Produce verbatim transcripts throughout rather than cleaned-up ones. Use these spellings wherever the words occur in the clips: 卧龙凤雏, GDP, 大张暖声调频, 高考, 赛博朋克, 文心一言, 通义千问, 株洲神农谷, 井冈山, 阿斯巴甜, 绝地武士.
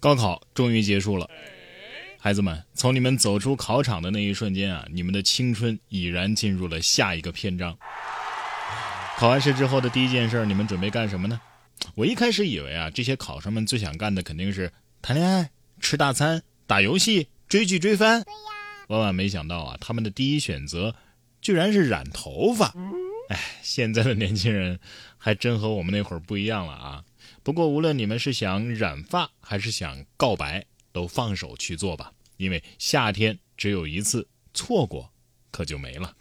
高考终于结束了，孩子们，从你们走出考场的那一瞬间啊，你们的青春已然进入了下一个篇章。考完试之后的第一件事，你们准备干什么呢？我一开始以为啊，这些考生们最想干的肯定是谈恋爱、吃大餐、打游戏、追剧追番。对呀，万万没想到啊，他们的第一选择居然是染头发。哎，现在的年轻人还真和我们那会儿不一样了啊。不过无论你们是想染发还是想告白，都放手去做吧，因为夏天只有一次，错过可就没了。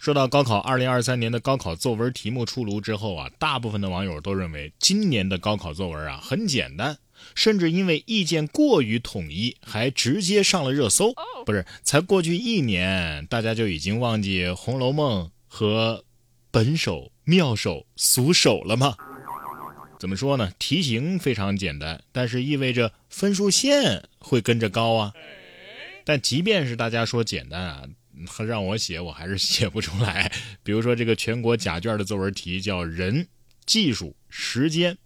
说到高考，二零二三年的高考作文题目出炉之后啊，大部分的网友都认为今年的高考作文啊很简单，甚至因为意见过于统一，还直接上了热搜。不是，才过去一年，大家就已经忘记《红楼梦》和本手、妙手、俗手了吗？怎么说呢？题型非常简单，但是意味着分数线会跟着高啊。但即便是大家说简单啊，让我写我还是写不出来。比如说这个全国甲卷的作文题叫人、技术、时间。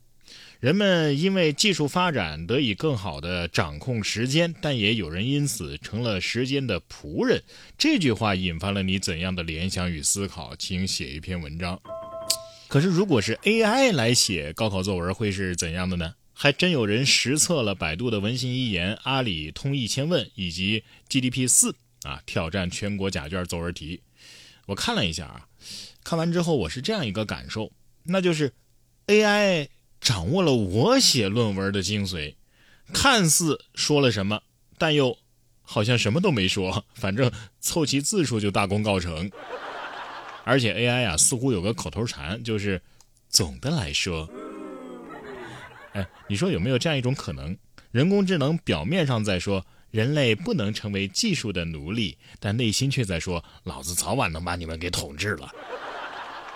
人们因为技术发展得以更好地掌控时间，但也有人因此成了时间的仆人。这句话引发了你怎样的联想与思考？请写一篇文章。可是如果是 A I 来写高考作文会是怎样的呢？还真有人实测了百度的文心一言、阿里通义千问以及 G D P 四、啊、挑战全国甲卷作文题。我看了一下啊，看完之后我是这样一个感受，那就是 A I 掌握了我写论文的精髓，看似说了什么，但又好像什么都没说，反正凑齐字数就大功告成。而且 A I 啊，似乎有个口头禅，就是总的来说。哎，你说有没有这样一种可能，人工智能表面上在说人类不能成为技术的奴隶，但内心却在说老子早晚能把你们给统治了。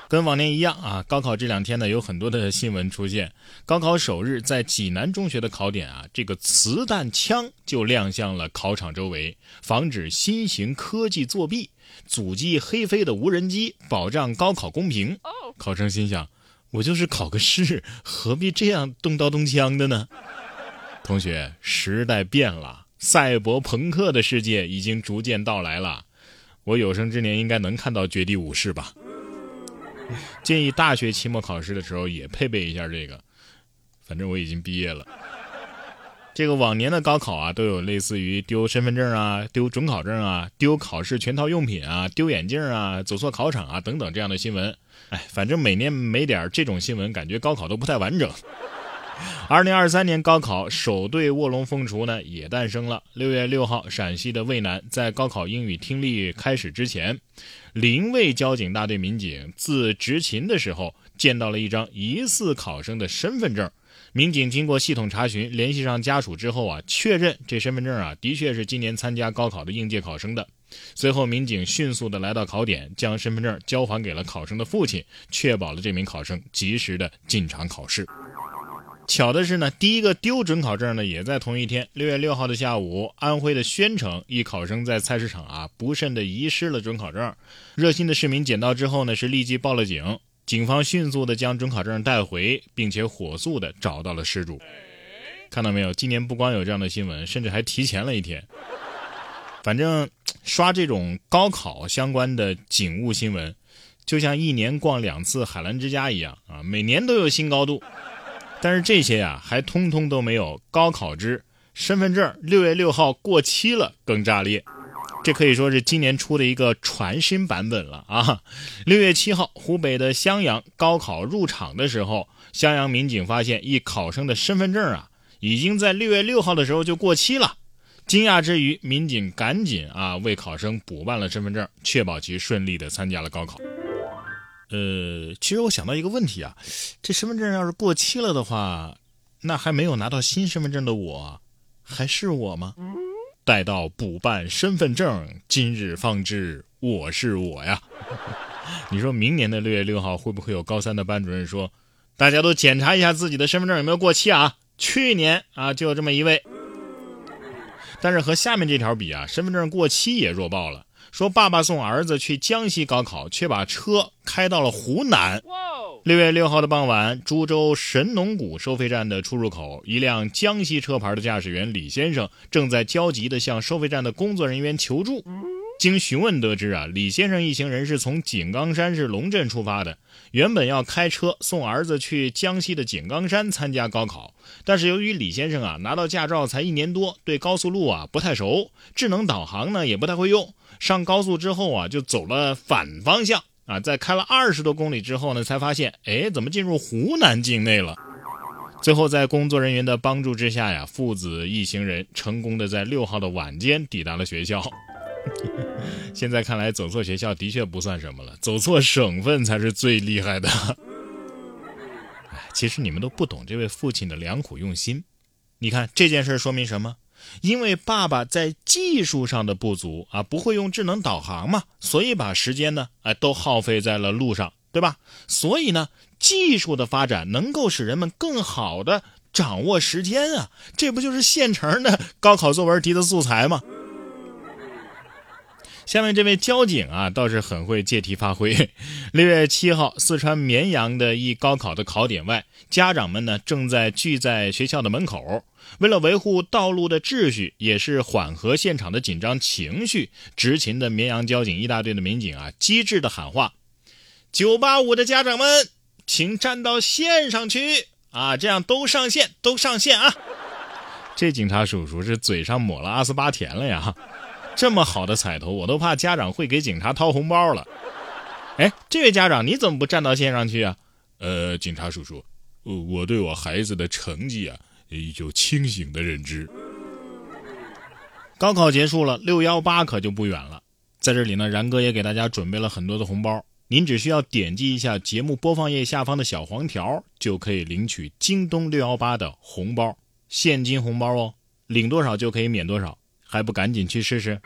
跟往年一样啊，高考这两天呢有很多的新闻出现。高考首日，在济南中学的考点啊，这个磁弹枪就亮向了考场周围，防止新型科技作弊，阻击黑飞的无人机，保障高考公平。考生心想，我就是考个试，何必这样动刀动枪的呢？同学，时代变了，赛博朋克的世界已经逐渐到来了。我有生之年应该能看到绝地武士吧。建议大学期末考试的时候也配备一下这个，反正我已经毕业了。这个往年的高考啊，都有类似于丢身份证啊、丢准考证啊、丢考试全套用品啊、丢眼镜啊、走错考场啊等等这样的新闻。哎，反正每年没点这种新闻，感觉高考都不太完整。二零二三年高考首对卧龙凤雏呢也诞生了。六月六号，陕西的渭南，在高考英语听力开始之前，临渭交警大队民警自执勤的时候见到了一张疑似考生的身份证。民警经过系统查询，联系上家属之后啊，确认这身份证啊的确是今年参加高考的应届考生的。随后民警迅速的来到考点，将身份证交还给了考生的父亲，确保了这名考生及时的进场考试。巧的是呢，第一个丢准考证呢也在同一天。六月六号的下午，安徽的宣城一考生在菜市场啊不慎的遗失了准考证。热心的市民捡到之后呢，是立即报了警。警方迅速的将准考证带回，并且火速的找到了失主。看到没有，今年不光有这样的新闻，甚至还提前了一天。反正刷这种高考相关的警务新闻，就像一年逛两次海澜之家一样啊，每年都有新高度。但是这些呀、啊，还通通都没有高考之身份证六月六号过期了更炸裂。这可以说是今年出的一个全新版本了啊！ 六月七号，湖北的襄阳高考入场的时候，襄阳民警发现一考生的身份证啊，已经在六月六号的时候就过期了。惊讶之余，民警赶紧啊为考生补办了身份证，确保其顺利的参加了高考。呃，其实我想到一个问题啊，这身份证要是过期了的话，那还没有拿到新身份证的我，还是我吗？待到补办身份证，今日方知我是我呀。你说明年的六月六号会不会有高三的班主任说，大家都检查一下自己的身份证有没有过期啊？去年啊就有这么一位。但是和下面这条比啊，身份证过期也弱爆了。说爸爸送儿子去江西高考，却把车开到了湖南。六月六号的傍晚，株洲神农谷收费站的出入口，一辆江西车牌的驾驶员李先生正在焦急地向收费站的工作人员求助。经询问得知啊，李先生一行人是从井冈山市龙镇出发的，原本要开车送儿子去江西的井冈山参加高考，但是由于李先生啊拿到驾照才一年多，对高速路啊不太熟，智能导航呢也不太会用，上高速之后啊就走了反方向啊，在开了二十多公里之后呢，才发现，哎，怎么进入湖南境内了？最后在工作人员的帮助之下呀，父子一行人成功的在六号的晚间抵达了学校。现在看来走错学校的确不算什么了，走错省份才是最厉害的。其实你们都不懂这位父亲的良苦用心。你看这件事说明什么？因为爸爸在技术上的不足啊，不会用智能导航嘛，所以把时间呢、啊、都耗费在了路上，对吧？所以呢，技术的发展能够使人们更好的掌握时间啊，这不就是现成的高考作文题的素材吗？下面这位交警啊，倒是很会借题发挥。六月七号，四川绵阳的一高考的考点外，家长们呢正在聚在学校的门口。为了维护道路的秩序，也是缓和现场的紧张情绪，执勤的绵阳交警一大队的民警啊，机智的喊话：九八五的家长们，请站到线上去啊，这样都上线，都上线啊！这警察叔叔是嘴上抹了阿斯巴甜了呀！这么好的彩头，我都怕家长会给警察掏红包了。哎，这位家长你怎么不站到线上去啊？呃，警察叔叔，我对我孩子的成绩啊有清醒的认知。高考结束了，六一八可就不远了。在这里呢，然哥也给大家准备了很多的红包，您只需要点击一下节目播放页下方的小黄条，就可以领取京东六一八的红包，现金红包哦，领多少就可以免多少，还不赶紧去试试？